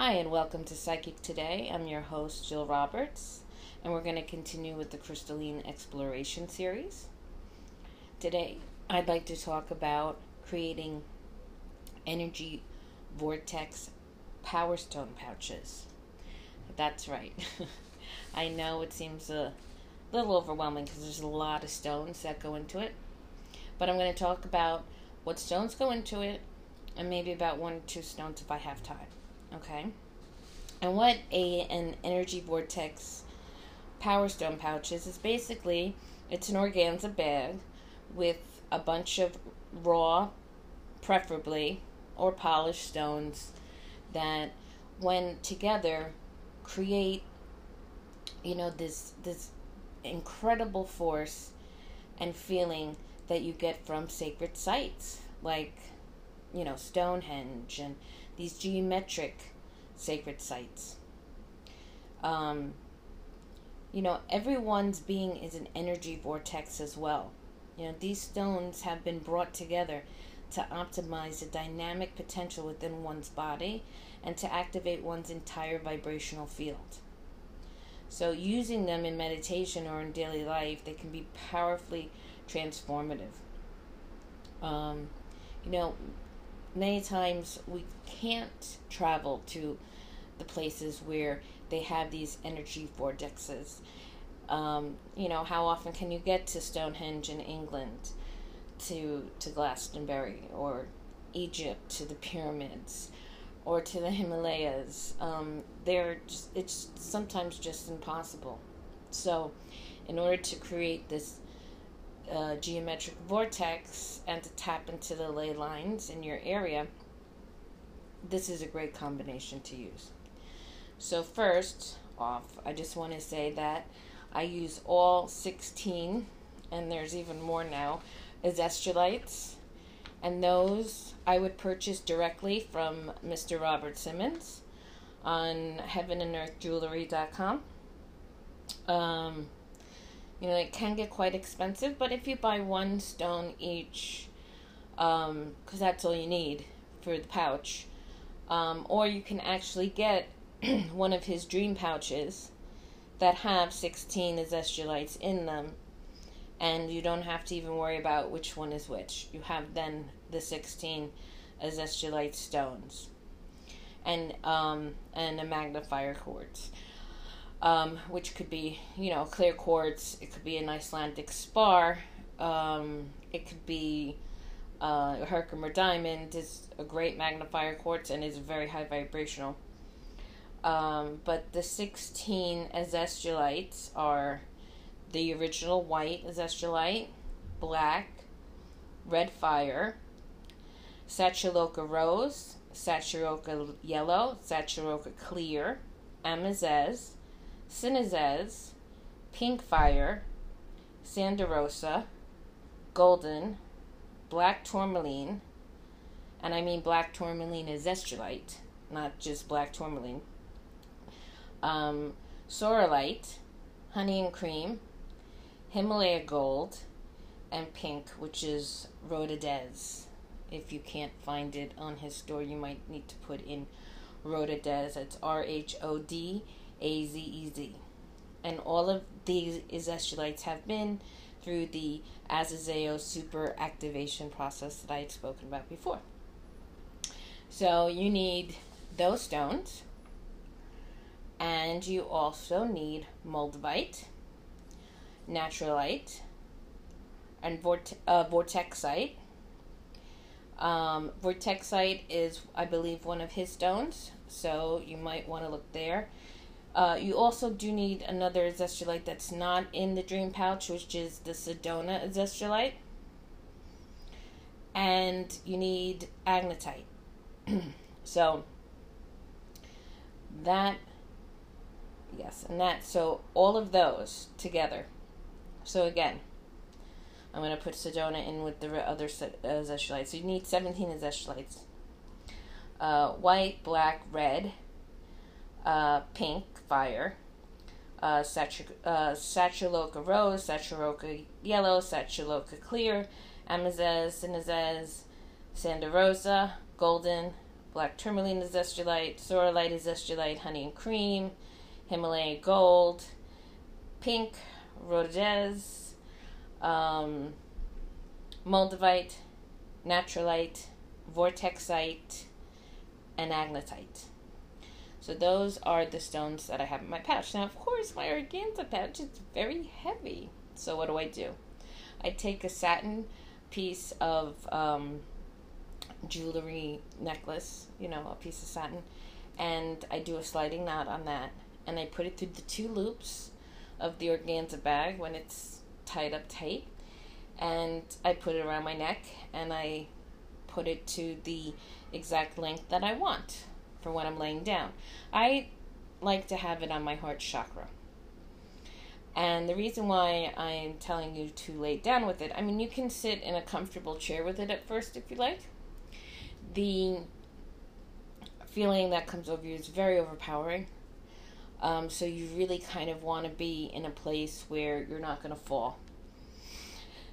Hi, and welcome to Psychic Today. I'm your host, Jill Roberts, and we're going to continue with the Crystalline Exploration series. Today, I'd like to talk about creating energy vortex power stone pouches. That's right. I know it seems a little overwhelming because there's a lot of stones that go into it, but I'm going to talk about what stones go into it and maybe about one or two stones if I have time. Okay, and what an energy vortex power stone pouch is basically, it's an organza bag with a bunch of raw, preferably, or polished stones that, when together, create, you know, this incredible force and feeling that you get from sacred sites, like, you know, Stonehenge and these geometric sacred sites. You know, everyone's being is an energy vortex as well. You know, these stones have been brought together to optimize the dynamic potential within one's body and to activate one's entire vibrational field. So using them in meditation or in daily life, they can be powerfully transformative. You know, many times we can't travel to the places where they have these energy vortexes. You know, how often can you get to Stonehenge in England, to Glastonbury, or Egypt, to the pyramids, or to the Himalayas? It's sometimes just impossible. So, in order to create this geometric vortex and to tap into the ley lines in your area, this is a great combination to use. So first off, I just want to say that I use all 16, and there's even more now, Azeztulites, and those I would purchase directly from Mr. Robert Simmons on heavenandearthjewelry.com. You know, it can get quite expensive, but if you buy one stone each, because that's all you need for the pouch, or you can actually get one of his dream pouches that have 16 Azeztulites in them, and you don't have to even worry about which one is which. You have then the 16 Azeztulite stones and a magnifier quartz. Which could be, you know, clear quartz, it could be an Icelandic spar, it could be a Herkimer diamond. It's a great magnifier quartz and is very high vibrational. But the 16 Azeztulites are the original white Azeztulite, black, red fire, Sacheloka rose, Sacheloka yellow, Sacheloka clear, Amazez, Cinnazez, pink fire, Sanda Rosa, golden, black tourmaline, and I mean black tourmaline is azeztulite, not just black tourmaline, Sauralite, honey and cream, Himalaya gold, and pink, which is Rhododes. If you can't find it on his store, you might need to put in Rhododes. It's RHODAZEZ. And all of these Azeztulites have been through the Azozeo super activation process that I had spoken about before. So you need those stones, and you also need Moldavite, Natrolite, and Vortexite. Vortexite is, I believe, one of his stones, so you might want to look there. You also do need another Azeztulite that's not in the dream pouch, which is the Sedona Azeztulite. And you need Agnitite. So, so all of those together. So again, I'm going to put Sedona in with the other Azeztulites. So you need 17 Azeztulites. White, black, red, pink, fire, Sacheloka rose, Sacheloka yellow, Sacheloka clear, Amazez, Cinnazez, Sanda Rosa, golden, black tourmaline azeztulite, Sauralite azeztulite, honey and cream, Himalayan gold, pink, Rhododes, Moldavite, Natrolite, Vortexite, and Agnitite. So those are the stones that I have in my pouch. Now, of course, my organza pouch is very heavy. So what do? I take a satin piece of jewelry necklace, you know, a piece of satin, and I do a sliding knot on that, and I put it through the two loops of the organza bag when it's tied up tight, and I put it around my neck, and I put it to the exact length that I want for when I'm laying down. I like to have it on my heart chakra. And the reason why I'm telling you to lay down with it, I mean, you can sit in a comfortable chair with it at first if you like. The feeling that comes over you is very overpowering. So you really kind of want to be in a place where you're not going to fall.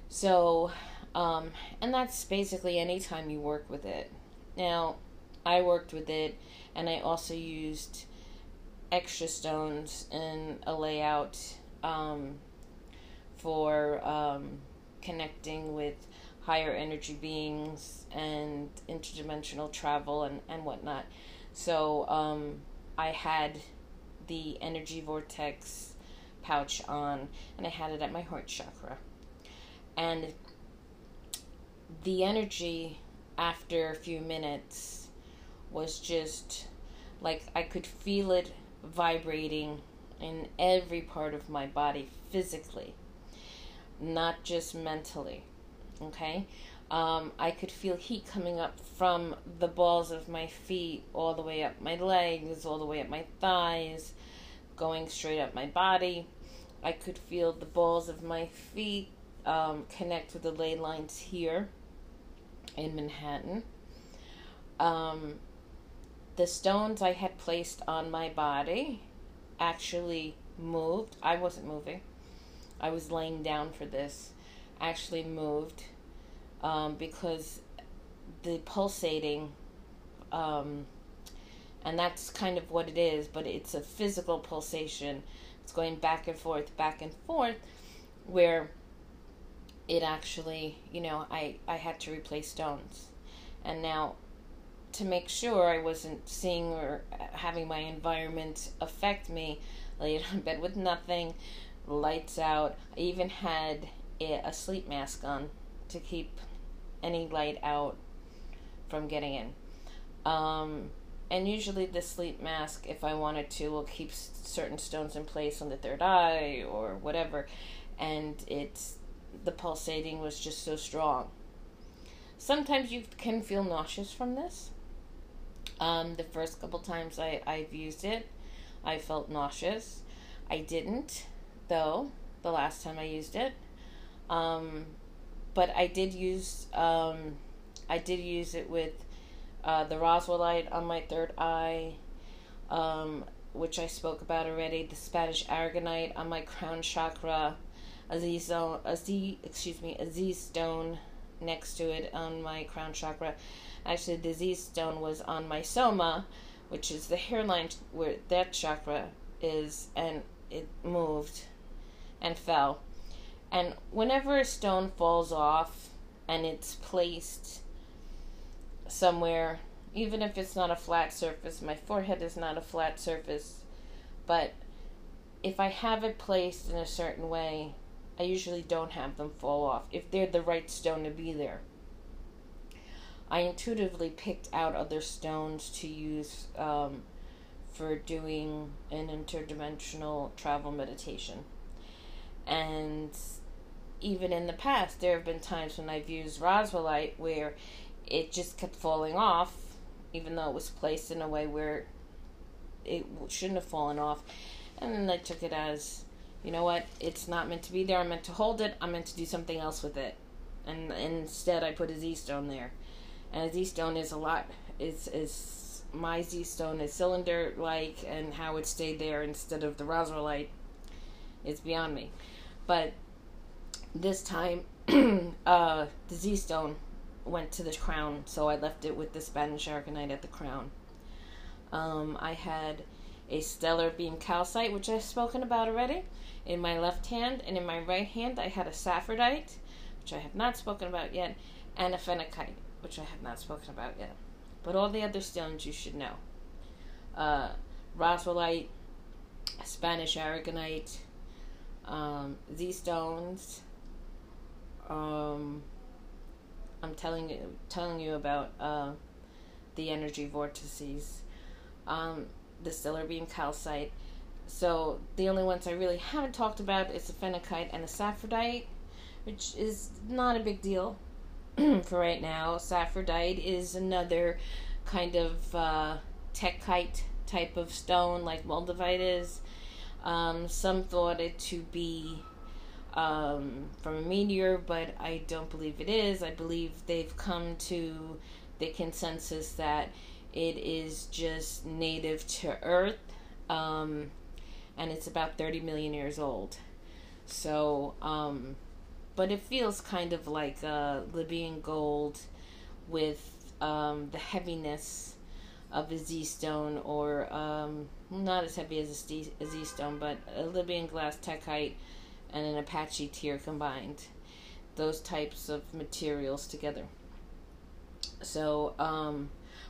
So, and that's basically any time you work with it. Now, I worked with it, and I also used extra stones in a layout for connecting with higher energy beings and interdimensional travel and whatnot. So I had the energy vortex pouch on, and I had it at my heart chakra. And the energy after a few minutes was just like I could feel it vibrating in every part of my body physically, not just mentally, okay? I could feel heat coming up from the balls of my feet all the way up my legs, all the way up my thighs, going straight up my body. I could feel the balls of my feet connect with the ley lines here in Manhattan. The stones I had placed on my body actually moved. I wasn't moving. I was laying down for this. Actually moved because the pulsating, and that's kind of what it is, but it's a physical pulsation. It's going back and forth, where it actually, you know, I had to replace stones. And now, to make sure I wasn't seeing or having my environment affect me, laid on bed with nothing, lights out. I even had a sleep mask on to keep any light out from getting in. And usually the sleep mask, if I wanted to, will keep certain stones in place on the third eye or whatever. And it's, the pulsating was just so strong. Sometimes you can feel nauseous from this. The first couple times I've used it, I felt nauseous. I didn't, though, the last time I used it. But I did use it with the Roswellite on my third eye, which I spoke about already, the Spanish Aragonite on my crown chakra, Aziz Stone next to it on my crown chakra. Actually, the Z-stone was on my soma, which is the hairline where that chakra is, and it moved and fell. And whenever a stone falls off and it's placed somewhere, even if it's not a flat surface, my forehead is not a flat surface, but if I have it placed in a certain way, I usually don't have them fall off, if they're the right stone to be there. I intuitively picked out other stones to use for doing an interdimensional travel meditation. And even in the past, there have been times when I've used Roswellite where it just kept falling off, even though it was placed in a way where it shouldn't have fallen off. And then I took it as, you know what, it's not meant to be there. I'm meant to hold it. I'm meant to do something else with it. And instead, I put a Z-stone there. And a Z-stone is a lot, my Z-stone is cylinder-like, and how it stayed there instead of the Roswellite is beyond me. But this time, the Z-stone went to the crown, so I left it with the Spanish Aragonite at the crown. I had a stellar beam calcite, which I've spoken about already, in my left hand, and in my right hand I had a Sauffordite, which I have not spoken about yet, and a Phenacite, which I have not spoken about yet. But all the other stones you should know. Roswellite, Spanish Aragonite, Z-stones, I'm telling you about the energy vortices, the stellar beam calcite. So the only ones I really haven't talked about is the Phenacite and the Sauffordite, which is not a big deal for right now. Sauffordite is another kind of techite type of stone, like Moldavite is. Some thought it to be from a meteor, but I don't believe it is. I believe they've come to the consensus that it is just native to Earth, and it's about 30 million years old. So, but it feels kind of like Libyan gold with the heaviness of a Z-stone, or not as heavy as a Z-stone, but a Libyan glass techite and an Apache tier combined, those types of materials together. So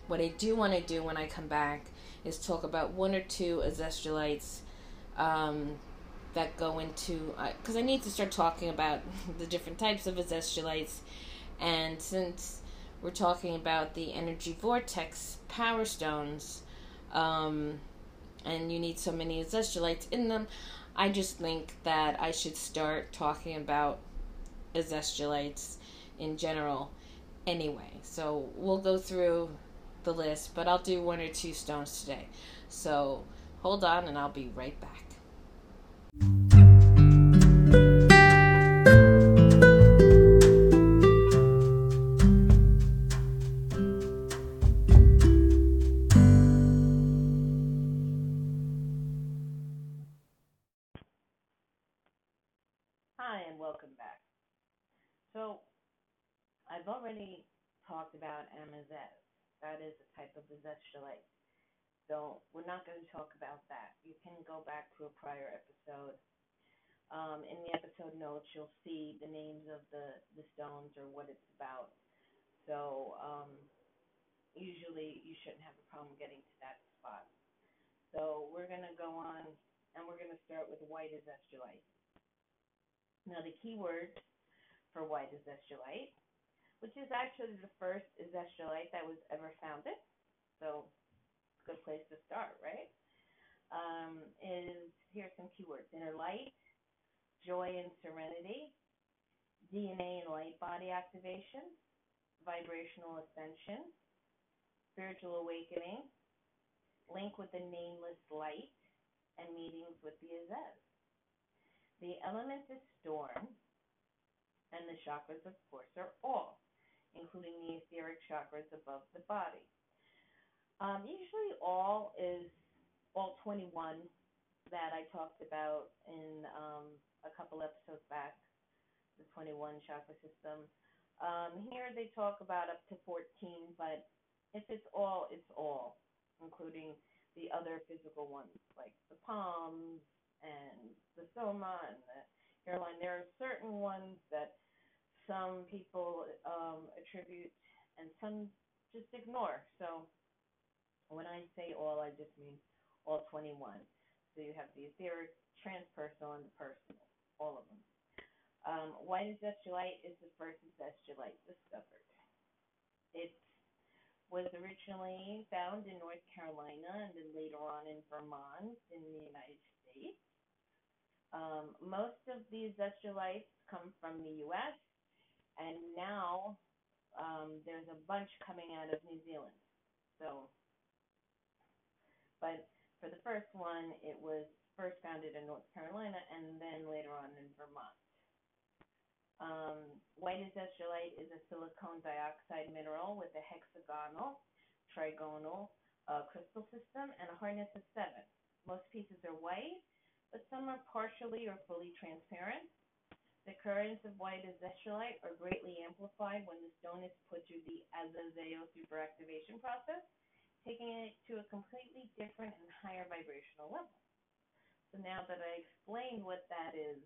what I do want to do when I come back is talk about one or two Azeztulites that go into, because I need to start talking about the different types of Azeztulites, and since we're talking about the energy vortex power stones, and you need so many Azeztulites in them, I just think that I should start talking about Azeztulites in general anyway. So we'll go through the list, but I'll do one or two stones today. So hold on and I'll be right back. About Amazez. That is a type of Azeztulite. So we're not going to talk about that. You can go back to a prior episode. In the episode notes, you'll see the names of the stones or what it's about. So usually you shouldn't have a problem getting to that spot. So we're going to go on and we're going to start with white Azeztulite. Now the key word for white Azeztulite, which is actually the first Azeztulite that was ever founded, so good place to start, right? Is, here's some keywords: inner light, joy and serenity, DNA and light body activation, vibrational ascension, spiritual awakening, link with the nameless light, and meetings with the Azez. The element is storm, and the chakras, of course, are all, including the etheric chakras above the body. Usually all is all 21 that I talked about in a couple episodes back, the 21 chakra system. Here they talk about up to 14, but if it's all, including the other physical ones, like the palms and the soma and the hairline. There are certain ones that some people attribute and some just ignore. So when I say all, I just mean all 21. So you have the etheric, transpersonal, and the personal, all of them. White Azeztulite is the first Azeztulite discovered. It was originally found in North Carolina and then later on in Vermont in the United States. Most of these Azeztulites come from the U.S., and now there's a bunch coming out of New Zealand. So, but for the first one, it was first founded in North Carolina, and then later on in Vermont. White Azeztulite is a silicon dioxide mineral with a hexagonal, trigonal crystal system and a hardness of 7. Most pieces are white, but some are partially or fully transparent. The occurrence of white azeztulite are greatly amplified when the stone is put through the Azozeo superactivation process, taking it to a completely different and higher vibrational level. So now that I explained what that is,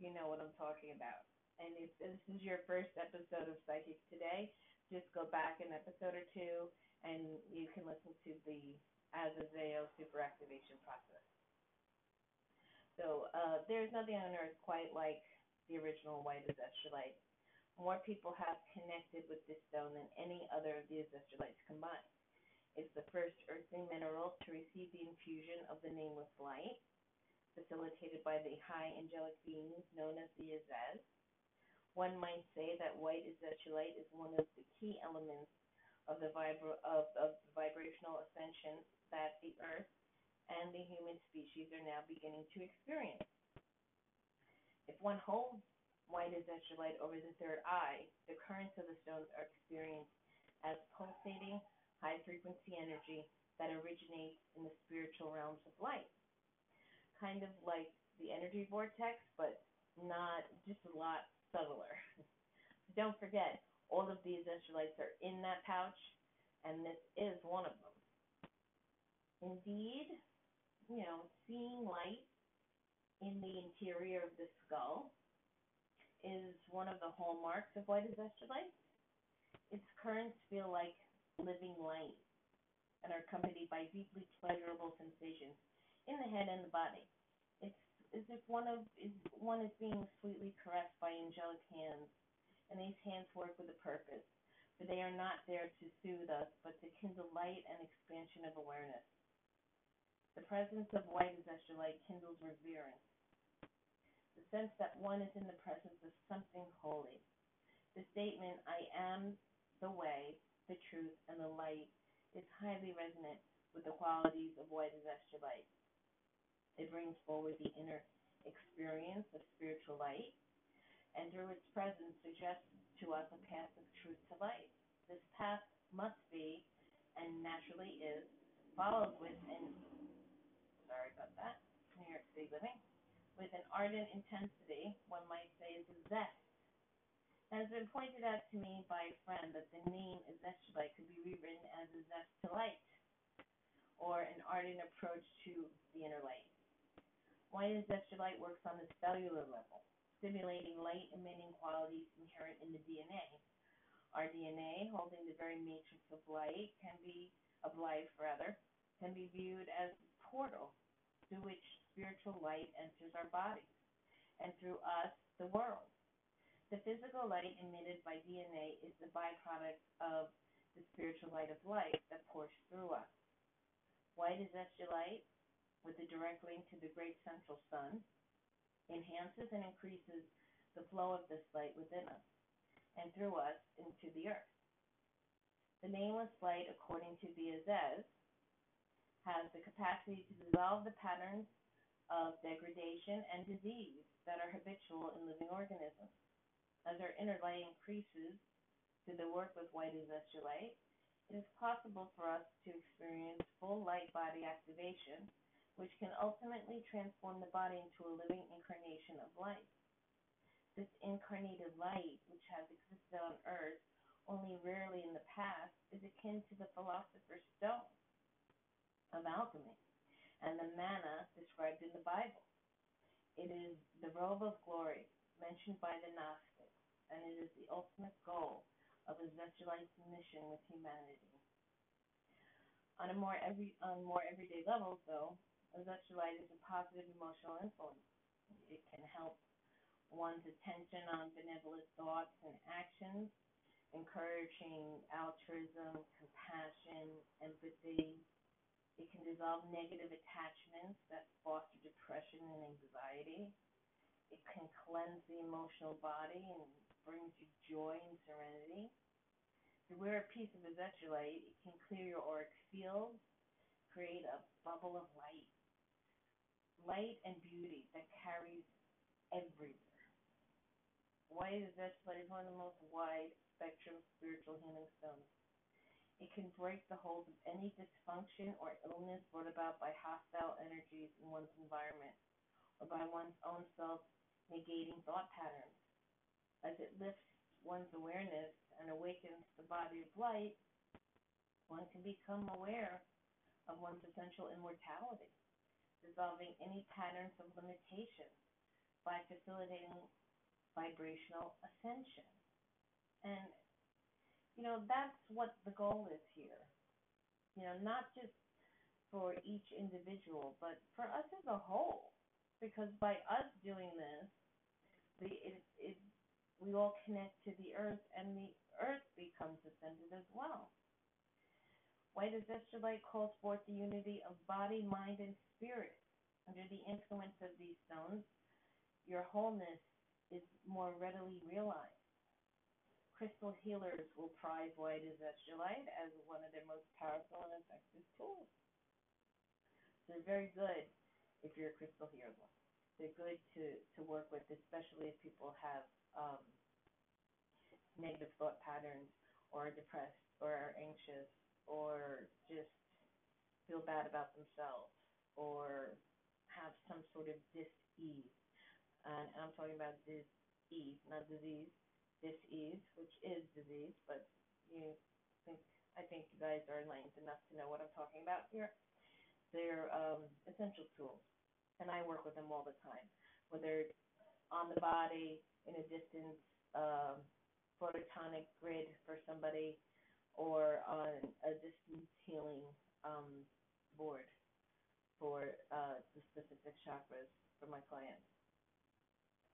you know what I'm talking about. And if this is your first episode of Psychics Today, just go back an episode or two and you can listen to the Azozeo superactivation process. So there's nothing on earth quite like the original white azeztulite. More people have connected with this stone than any other of the azeztulites combined. It's the first earthly mineral to receive the infusion of the nameless light, facilitated by the high angelic beings known as the Azez. One might say that white azeztulite is one of the key elements of the the vibrational ascension that the earth and the human species are now beginning to experience. If one holds white azeztulite over the third eye, the currents of the stones are experienced as pulsating, high-frequency energy that originates in the spiritual realms of light. Kind of like the energy vortex, but not just a lot subtler. Don't forget, all of these azeztulites are in that pouch, and this is one of them. Indeed, you know, seeing light in the interior of the skull is one of the hallmarks of white azeztulites. Its currents feel like living light and are accompanied by deeply pleasurable sensations in the head and the body. It's as if one is being sweetly caressed by angelic hands, and these hands work with a purpose, for they are not there to soothe us, but to kindle light and expansion of awareness. The presence of white azeztulite kindles reverence, the sense that one is in the presence of something holy. The statement, "I am the way, the truth, and the light," is highly resonant with the qualities of white azeztulite. It brings forward the inner experience of spiritual light, and through its presence suggests to us a path of truth to light. This path must be, and naturally is, followed with New York City living, with an ardent intensity, one might say, is a zest. It has been pointed out to me by a friend that the name Azeztulite could be rewritten as Azeztulite, or an ardent approach to the inner light. White azeztulite works on the cellular level, stimulating light-emitting qualities inherent in the DNA. Our DNA, holding the very matrix of light, can be viewed as a portal through which spiritual light enters our bodies, and through us, the world. The physical light emitted by DNA is the byproduct of the spiritual light of life that pours through us. White azeztulite, with a direct link to the great central sun, enhances and increases the flow of this light within us and through us into the earth. The nameless light, according to the Azez, has the capacity to dissolve the patterns of degradation and disease that are habitual in living organisms. As our inner light increases through the work with white azeztulite, it is possible for us to experience full light body activation, which can ultimately transform the body into a living incarnation of light. This incarnated light, which has existed on earth only rarely in the past, is akin to the philosopher's stone of alchemy and the manna described in the Bible. It is the robe of glory mentioned by the Gnostics, and it is the ultimate goal of Azeztulite's mission with humanity. On a more everyday level, though, azeztulite is a positive emotional influence. It can help one's attention on benevolent thoughts and actions, encouraging altruism, compassion, empathy. It can dissolve negative attachments that foster depression and anxiety. It can cleanse the emotional body and brings you joy and serenity. If you wear a piece of azeztulite, it can clear your auric field, create a bubble of light and beauty that carries everywhere. White azeztulite is one of the most wide spectrum spiritual healing stones. It can break the hold of any dysfunction or illness brought about by hostile energies in one's environment, or by one's own self negating thought patterns. As it lifts one's awareness and awakens the body of light, one can become aware of one's essential immortality, dissolving any patterns of limitation by facilitating vibrational ascension. And, you know, that's what the goal is here. You know, not just for each individual, but for us as a whole. Because by us doing this, we all connect to the earth, and the earth becomes ascended as well. White Azeztulite calls forth the unity of body, mind, and spirit. Under the influence of these stones, your wholeness is more readily realized. Crystal healers will prize white Azeztulite as one of their most powerful and effective tools. They're very good if you're a crystal healer. They're good to work with, especially if people have negative thought patterns, or are depressed, or are anxious, or just feel bad about themselves, or have some sort of dis-ease. And I'm talking about dis-ease, not disease, dis-ease, which is disease, but I think you guys are enlightened enough to know what I'm talking about here. They're essential tools, and I work with them all the time, whether it's on the body, in a distance photonic grid for somebody, or on a distance healing board for the specific chakras for my clients.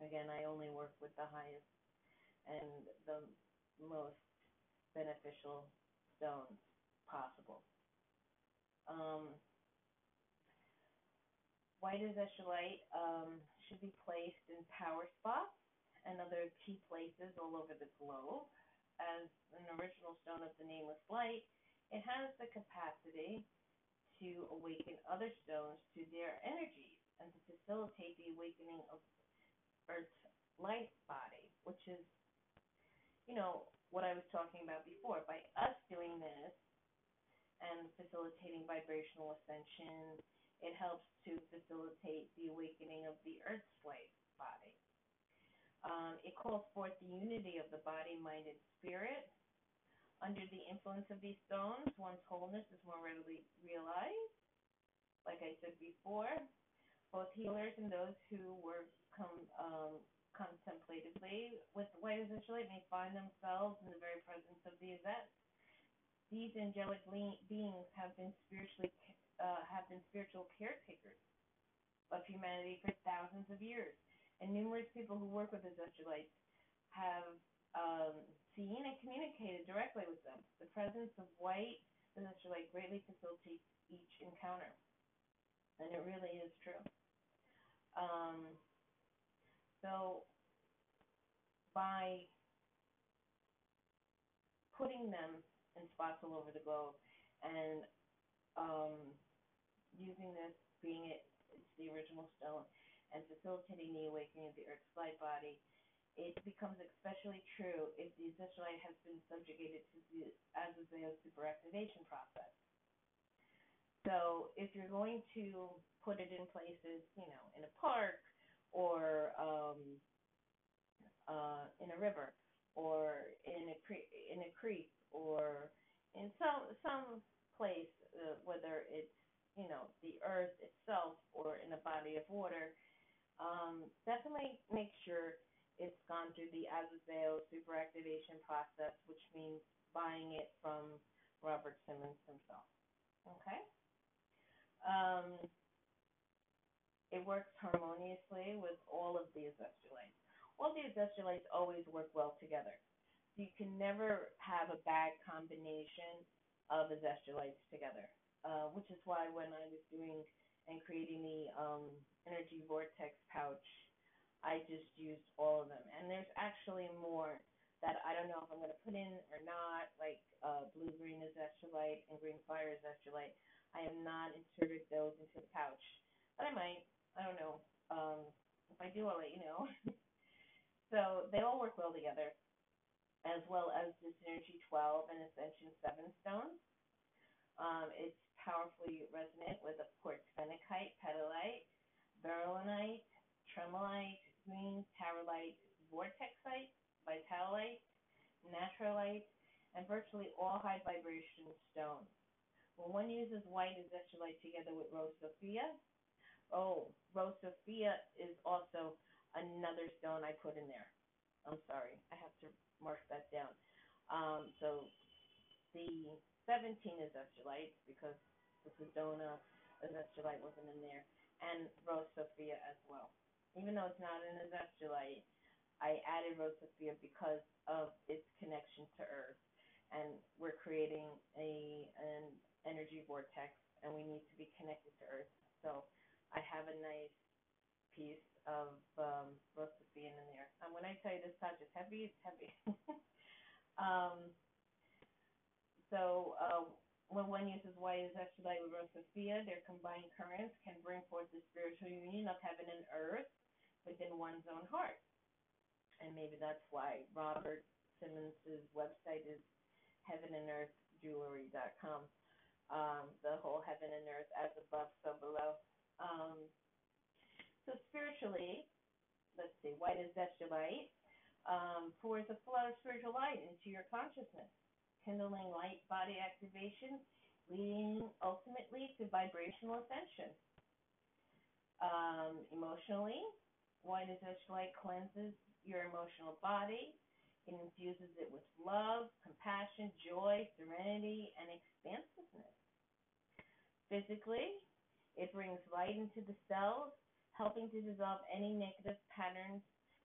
Again, I only work with the highest and the most beneficial stones possible. White Azeztulite should be placed in power spots and other key places all over the globe. As an original stone of the nameless light, it has the capacity to awaken other stones to their energies and to facilitate the awakening of Earth's light body, which is, you know, what I was talking about before. By us doing this and facilitating vibrational ascension, it helps to facilitate the awakening of the Earth's light body. It calls forth the unity of the body, mind, and spirit. Under the influence of these stones, one's wholeness is more readily realized. Like I said before, both healers and those who work contemplatively with the white Azeztulite may find themselves in the very presence of the Azez. These angelic beings have been spiritual caretakers of humanity for thousands of years, and numerous people who work with Azeztulites have seen and communicated directly with them. The presence of white Azeztulite greatly facilitates each encounter, and it really is true. So by putting them in spots all over the globe and using this, being it's the original stone, and facilitating the awakening of the Earth's light body, it becomes especially true if the Azeztulite has been subjugated to the Azozeo superactivation process. So if you're going to put it in places, you know, in a park, or in a river, or in a creek, or in some place, whether it's, you know, the earth itself or in a body of water, definitely make sure it's gone through the Azozeo superactivation process, which means buying it from Robert Simmons himself. Okay? It works harmoniously with all of the Azeztulites. All the Azeztulites always work well together. You can never have a bad combination of Azeztulites together, which is why when I was doing and creating the energy vortex pouch, I just used all of them. And there's actually more that I don't know if I'm going to put in or not, like blue-green Azeztulite and green-fire Azeztulite. I have not inserted those into the pouch, but I might. I don't know. If I do, I'll let you know. So they all work well together, as well as the Synergy 12 and Ascension 7 stones. It's powerfully resonant with, of course, Phenacite, Petalite, Veralinite, Tremolite, Green virtually all high-vibration stone. When one uses white azeztulite together with Rosophia, Rosophia is also another stone I put in there. I'm sorry, I have to mark that down. So the 17 azeztulite, because the Sedona azeztulite wasn't in there, and Rosophia as well. Even though it's not an azeztulite, I added Rosophia because of its connection to Earth, and we're creating an energy vortex, and we need to be connected to Earth. So I have a nice piece of Rosophia in there. And when I tell you this touch is heavy, it's heavy. When one uses white azeztulite with Rosophia, their combined currents can bring forth the spiritual union of heaven and earth within one's own heart. And maybe that's why Robert Simmons' website is heavenandearthjewelry.com. The whole heaven and earth, as above, so below. So spiritually, let's see, white azeztulite pours a flow of spiritual light into your consciousness, kindling light body activation, leading ultimately to vibrational ascension. Emotionally, white azeztulite cleanses your emotional body. It infuses it with love, compassion, joy, serenity, and expansiveness. Physically, it brings light into the cells, helping to dissolve any negative patterns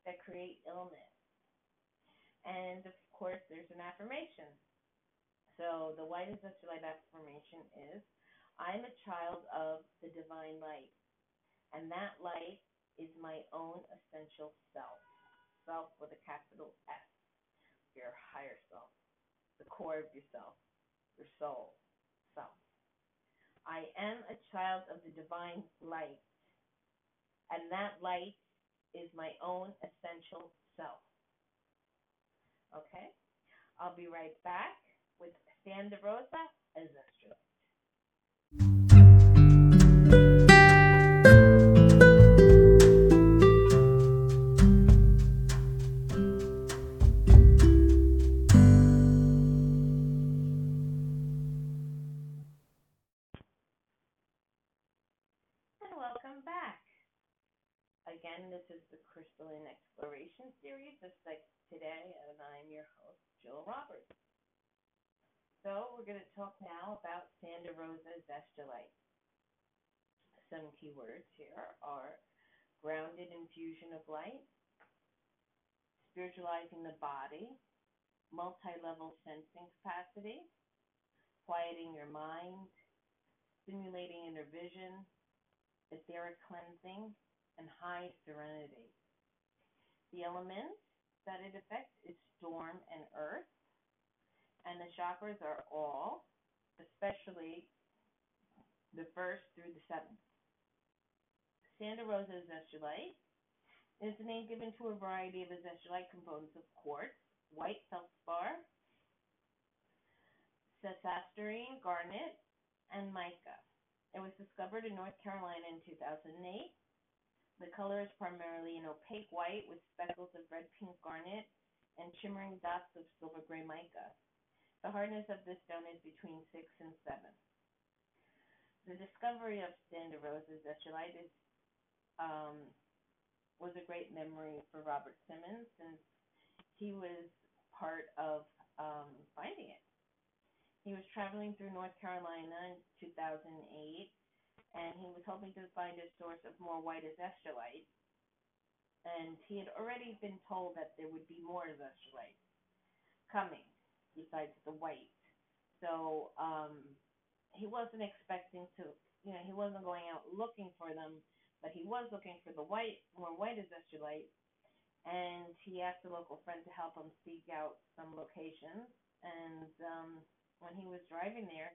that create illness. And, of course, there's an affirmation. So the white azeztulite affirmation is, I am a child of the divine light, and that light is my own essential self. Self with a capital S. Your higher self, the core of yourself, your soul, self. I am a child of the divine light, and that light is my own essential self. Okay? I'll be right back with Sanda Rosa Azeztulite. This is the Crystalline Exploration series, just like today, and I'm your host, Jill Roberts. So we're going to talk now about Sanda Rosa Azeztulite. Some keywords here are grounded infusion of light, spiritualizing the body, multi-level sensing capacity, quieting your mind, stimulating inner vision, etheric cleansing, and high serenity. The elements that it affects is storm and earth, and the chakras are all, especially the 1st through the 7th. Sanda Rosa Azeztulite is the name given to a variety of azeztulite components of quartz, white feldspar, spessartite garnet, and mica. It was discovered in North Carolina in 2008. The color is primarily an opaque white with speckles of red-pink garnet and shimmering dots of silver-gray mica. The hardness of this stone is between 6 and 7. The discovery of Sanda Rosa Azeztulite was a great memory for Robert Simmons, since he was part of finding it. He was traveling through North Carolina in 2008, and he was hoping to find a source of more white azeztulite, and he had already been told that there would be more azeztulite coming besides the white. So he wasn't expecting to, he wasn't going out looking for them, but he was looking for the white, more white azeztulite, and he asked a local friend to help him seek out some locations. And when he was driving there,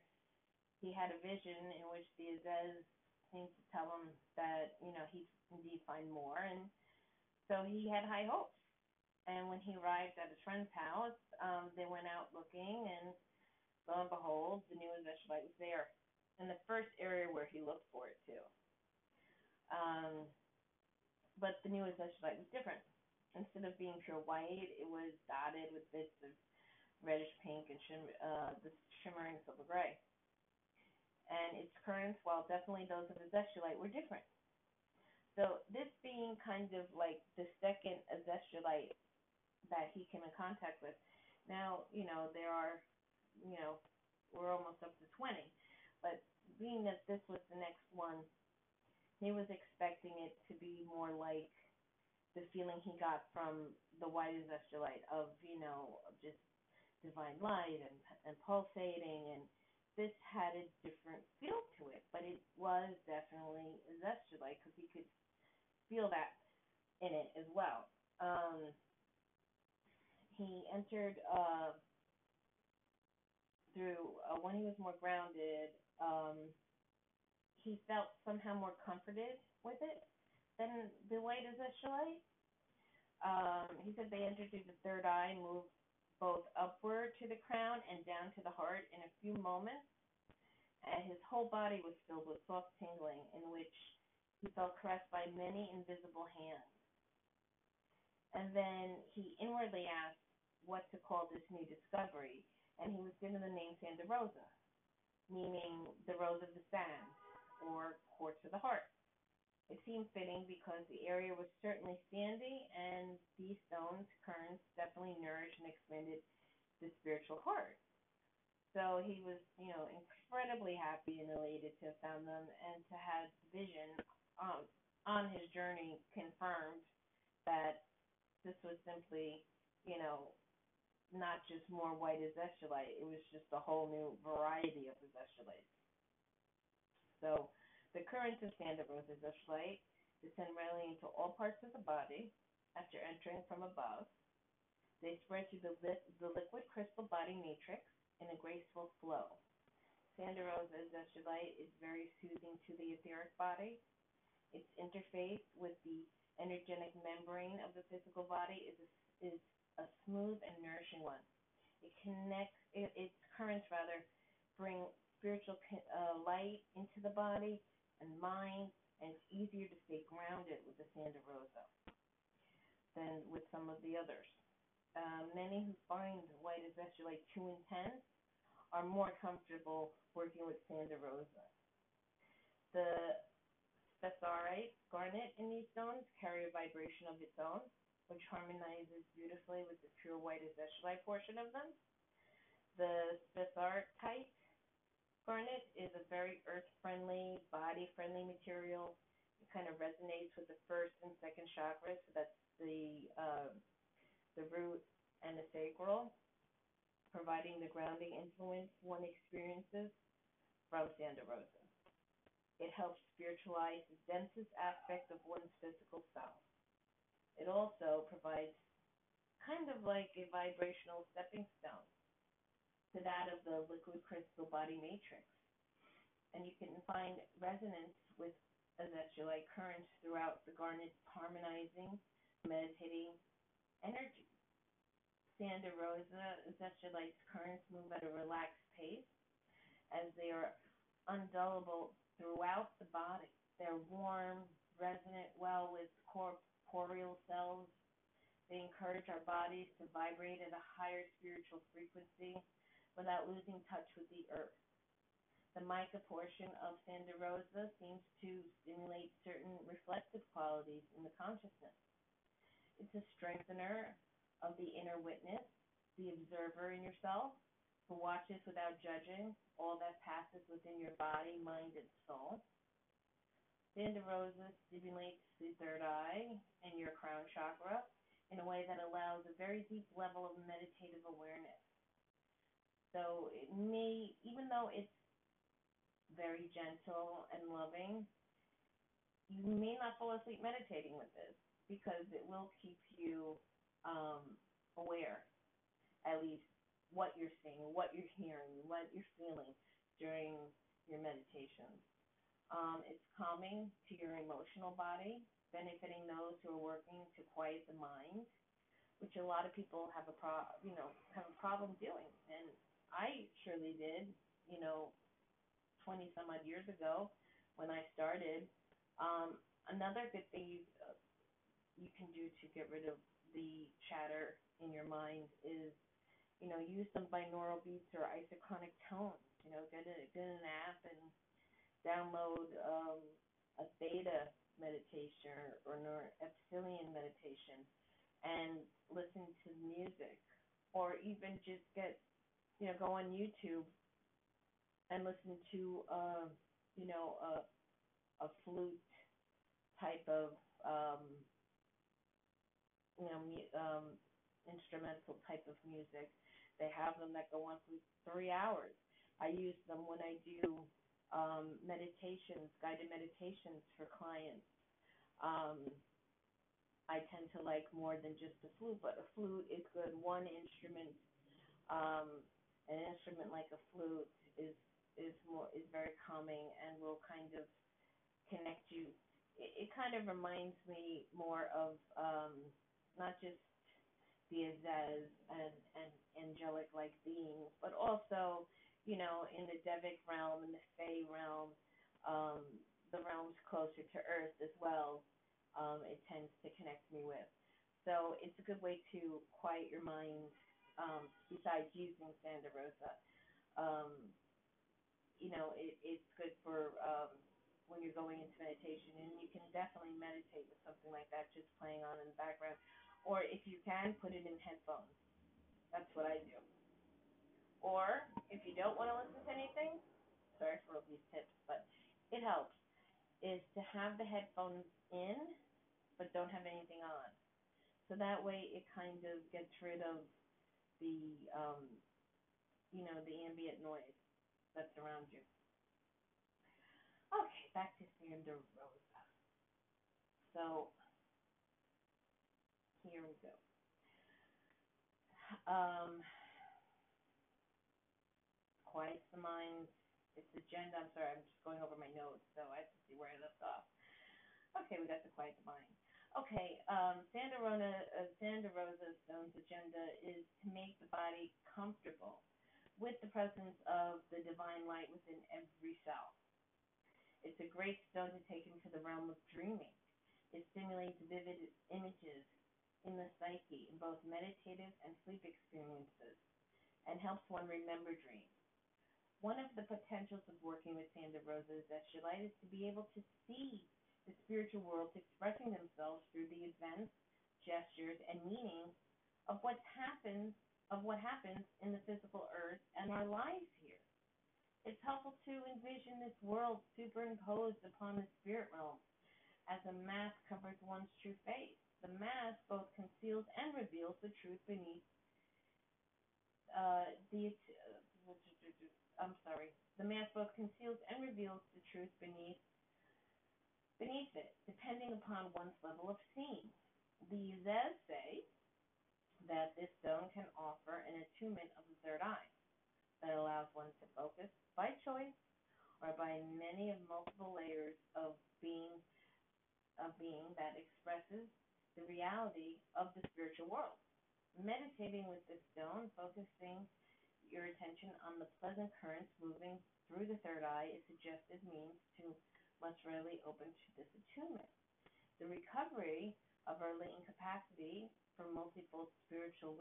he had a vision in which the Azez seemed to tell him that, he'd indeed find more, and so he had high hopes. And when he arrived at his friend's house, they went out looking, and lo and behold, the new azeztulite was there in the first area where he looked for it too. But the new azeztulite was different. Instead of being pure white, it was dotted with bits of reddish pink, and the shimmering silver gray. And its currents, while definitely those of Azeztulite, were different. So this being kind of like the second Azeztulite that he came in contact with. Now, you know, there are, you know, we're almost up to 20. But being that this was the next one, he was expecting it to be more like the feeling he got from the white Azeztulite of, you know, just divine light and pulsating, and this had a different feel to it, but it was definitely Azeztulite because he could feel that in it as well. He entered through, when he was more grounded, he felt somehow more comforted with it than the white Azeztulite. He said they entered through the third eye, moved both upward to the crown and down to the heart in a few moments, and his whole body was filled with soft tingling in which he felt caressed by many invisible hands. And then he inwardly asked what to call this new discovery, and he was given the name Sanda Rosa, meaning the rose of the sand, or quartz of the heart. It seemed fitting because the area was certainly sandy, and these stones, currents, definitely nourished and expanded the spiritual heart. So he was, you know, incredibly happy and elated to have found them and to have the vision on his journey confirmed that this was simply, you know, not just more white Azeztulite. It was just a whole new variety of Azeztulites. So the currents of Sanda Rosa Azeztulite descend readily into all parts of the body after entering from above. They spread through the liquid crystal body matrix in a graceful flow. Sanda Rosa Azeztulite is very soothing to the etheric body. Its interface with the energetic membrane of the physical body is a smooth and nourishing one. Its currents rather bring spiritual light into the body and mind, and it's easier to stay grounded with the Sanda Rosa than with some of the others. Many who find white Azeztulite too intense are more comfortable working with Sanda Rosa. The Spessartite garnet in these stones carry a vibration of its own, which harmonizes beautifully with the pure white Azeztulite portion of them. The Spessartite garnet is a very earth-friendly, body-friendly material. It kind of resonates with the first and second chakras, so that's the root and the sacral, providing the grounding influence one experiences from Sanda Rosa. It helps spiritualize the densest aspect of one's physical self. It also provides kind of like a vibrational stepping stone to that of the liquid crystal body matrix. And you can find resonance with Azeztulite currents throughout the garnet's harmonizing, meditating energy. Sanda Rosa Azeztulite's currents move at a relaxed pace as they are undullable throughout the body. They're warm, resonant well with corporeal cells. They encourage our bodies to vibrate at a higher spiritual frequency without losing touch with the earth. The mica portion of Sanda Rosa seems to stimulate certain reflective qualities in the consciousness. It's a strengthener of the inner witness, the observer in yourself, who watches without judging all that passes within your body, mind, and soul. Sanda Rosa stimulates the third eye and your crown chakra in a way that allows a very deep level of meditative awareness. So it may, even though it's very gentle and loving, you may not fall asleep meditating with this because it will keep you aware, at least what you're seeing, what you're hearing, what you're feeling during your meditations. It's calming to your emotional body, benefiting those who are working to quiet the mind, which a lot of people have a problem doing, and I surely did, you know, 20-some-odd years ago when I started. Another good thing you can do to get rid of the chatter in your mind is, you know, use some binaural beats or isochronic tones. You know, get an app and download a theta meditation or an epsilon meditation and listen to music, or even just get, you know, go on YouTube and listen to, you know, a flute type of, you know, instrumental type of music. They have them that go on for 3 hours. I use them when I do meditations, guided meditations for clients. I tend to like more than just a flute, but a flute is good. One instrument, an instrument like a flute is very calming and will kind of connect you. It kind of reminds me more of not just the Azez and angelic-like beings, but also, you know, in the Devic realm, in the Fey realm, the realms closer to Earth as well, it tends to connect me with. So it's a good way to quiet your mind, besides using Sanda Rosa. You know, it's good for when you're going into meditation, and you can definitely meditate with something like that just playing on in the background. Or if you can, put it in headphones. That's what I do. Or if you don't want to listen to anything, sorry for all these tips, but it helps, is to have the headphones in but don't have anything on. So that way it kind of gets rid of the, you know, the ambient noise that's around you. Okay, back to Sanda Rosa. So here we go. Quiets the mind. It's agenda. I'm sorry, I'm just going over my notes, so I have to see where I left off. Okay, we got the quiet the mind. Okay, Sanda Rosa Stone's agenda is to make the body comfortable with the presence of the divine light within every cell. It's a great stone to take into the realm of dreaming. It stimulates vivid images in the psyche in both meditative and sleep experiences, and helps one remember dreams. One of the potentials of working with Sanda Rosa is that she is to be able to see the spiritual world expressing themselves through the events, gestures, and meanings of what happens in the physical earth and our lives here. It's helpful to envision this world superimposed upon the spirit realm as a mask covers one's true face. The mask both conceals and reveals the truth beneath the mask both conceals and reveals the truth beneath it, depending upon one's level of seeing. The Azez say that this stone can offer an attunement of the third eye that allows one to focus by choice or by many of multiple layers of being that expresses the reality of the spiritual world. Meditating with this stone, focusing your attention on the pleasant currents moving through the third eye, is suggested means to must readily open to this attunement. The recovery of our latent capacity for multiple spiritual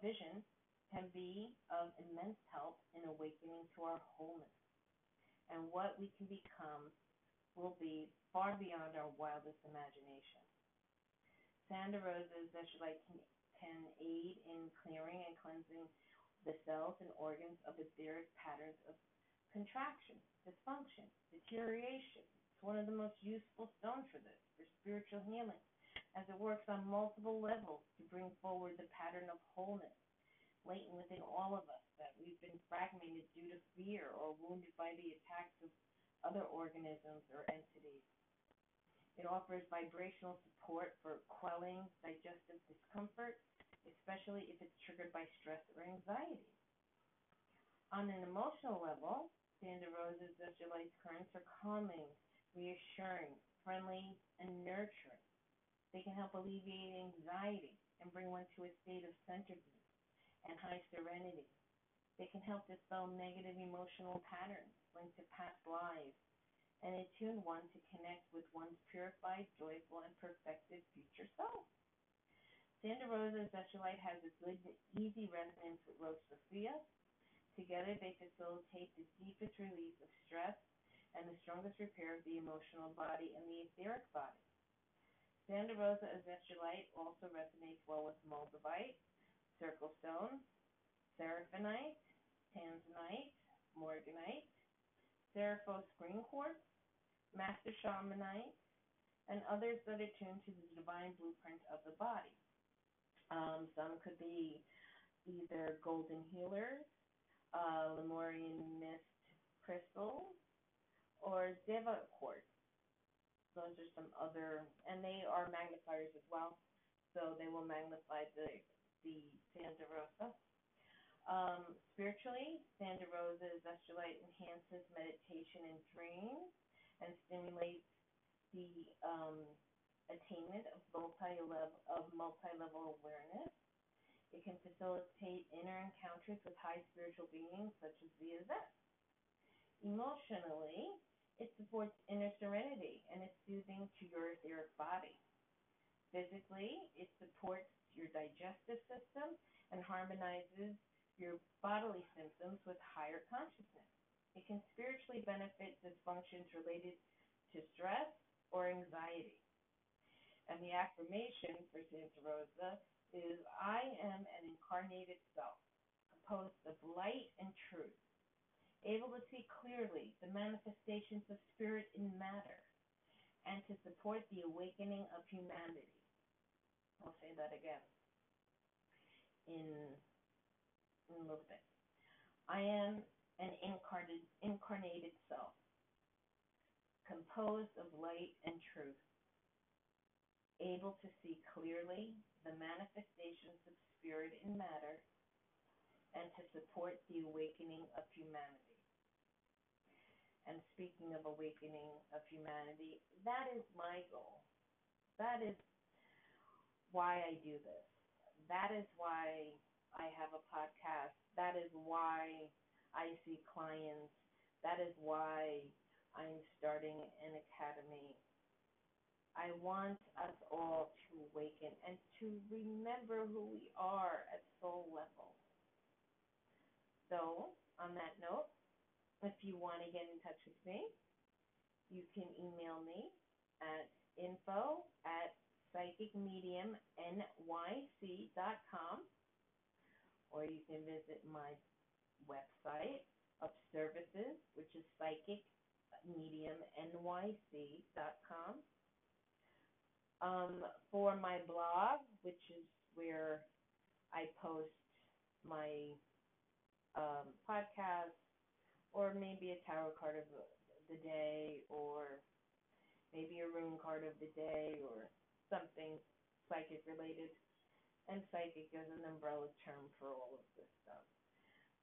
vision can be of immense help in awakening to our wholeness, and what we can become will be far beyond our wildest imagination. Sanda Rosa's Azeztulite can aid in clearing and cleansing the cells and organs of etheric patterns of contraction, dysfunction, deterioration. It's one of the most useful stones for this, for spiritual healing, as it works on multiple levels to bring forward the pattern of wholeness latent within all of us, that we've been fragmented due to fear or wounded by the attacks of other organisms or entities. It offers vibrational support for quelling digestive discomfort, especially if it's triggered by stress or anxiety. On an emotional level, Sanda Rosa's Azeztulite currents are calming, reassuring, friendly, and nurturing. They can help alleviate anxiety and bring one to a state of centeredness and high serenity. They can help dispel negative emotional patterns linked to past lives and attune one to connect with one's purified, joyful, and perfected future self. Sanda Rosa Azeztulite has a good and easy resonance with Rosophia. Together, they facilitate the deepest release of stress and the strongest repair of the emotional body and the etheric body. Sanda Rosa Azeztulite also resonates well with Moldavite, circle stone, seraphinite, tanzanite, morganite, seraphos green quartz, master shamanite, and others that are tuned to the divine blueprint of the body. Some could be either golden healers, Lemurian mist crystals, or Zeva quartz. Those are some other, and they are magnifiers as well, so they will magnify the Sanda Rosa. Spiritually, Sanda Rosa Azeztulite enhances meditation and dreams and stimulates the attainment of multi-level awareness. It can facilitate inner encounters with high spiritual beings such as the Azez. Emotionally, it supports inner serenity and is soothing to your etheric body. Physically, it supports your digestive system and harmonizes your bodily symptoms with higher consciousness. It can spiritually benefit dysfunctions related to stress or anxiety. And the affirmation for Santa Rosa is, I am an incarnated self, composed of light and truth, able to see clearly the manifestations of spirit in matter, and to support the awakening of humanity. I'll say that again in a little bit. I am an incarnated self, composed of light and truth, able to see clearly the manifestations of spirit in matter, and to support the awakening of humanity. And speaking of awakening of humanity, that is my goal. That is why I do this. That is why I have a podcast. That is why I see clients. That is why I'm starting an academy. I want us all to awaken and to remember who we are at soul level. So, on that note, if you want to get in touch with me, you can email me at info@psychicmediumnyc.com, or you can visit my website of services, which is psychicmediumnyc.com. For my blog, which is where I post my podcast, or maybe a tarot card of the day, or maybe a rune card of the day, or something psychic related. And psychic is an umbrella term for all of this stuff.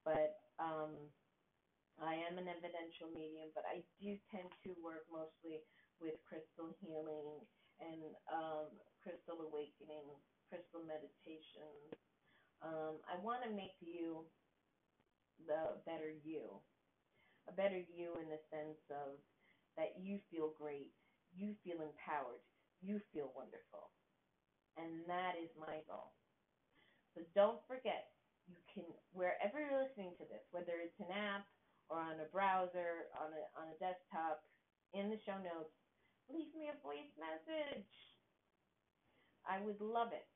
But I am an evidential medium, but I do tend to work mostly with crystal healing and crystal awakening, crystal meditation. I want to make you the better you. A better you in the sense of that you feel great, you feel empowered, you feel wonderful. And that is my goal. So don't forget, you can, wherever you're listening to this, whether it's an app or on a browser, on a desktop, in the show notes, leave me a voice message. I would love it.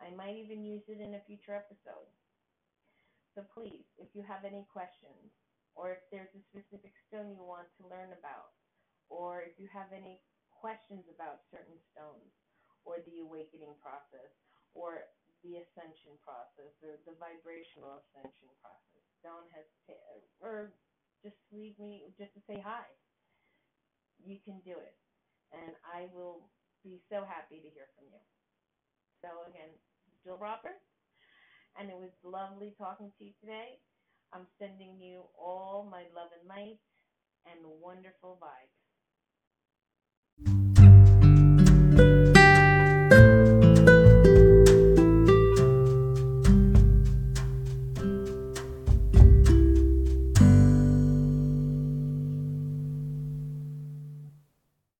I might even use it in a future episode. So please, if you have any questions, or if there's a specific stone you want to learn about, or if you have any questions about certain stones, or the awakening process, or the ascension process, or the vibrational ascension process, don't hesitate, or just leave me, just to say hi. You can do it, and I will be so happy to hear from you. So again, Jill Roberts, and it was lovely talking to you today. I'm sending you all my love and light and wonderful vibes.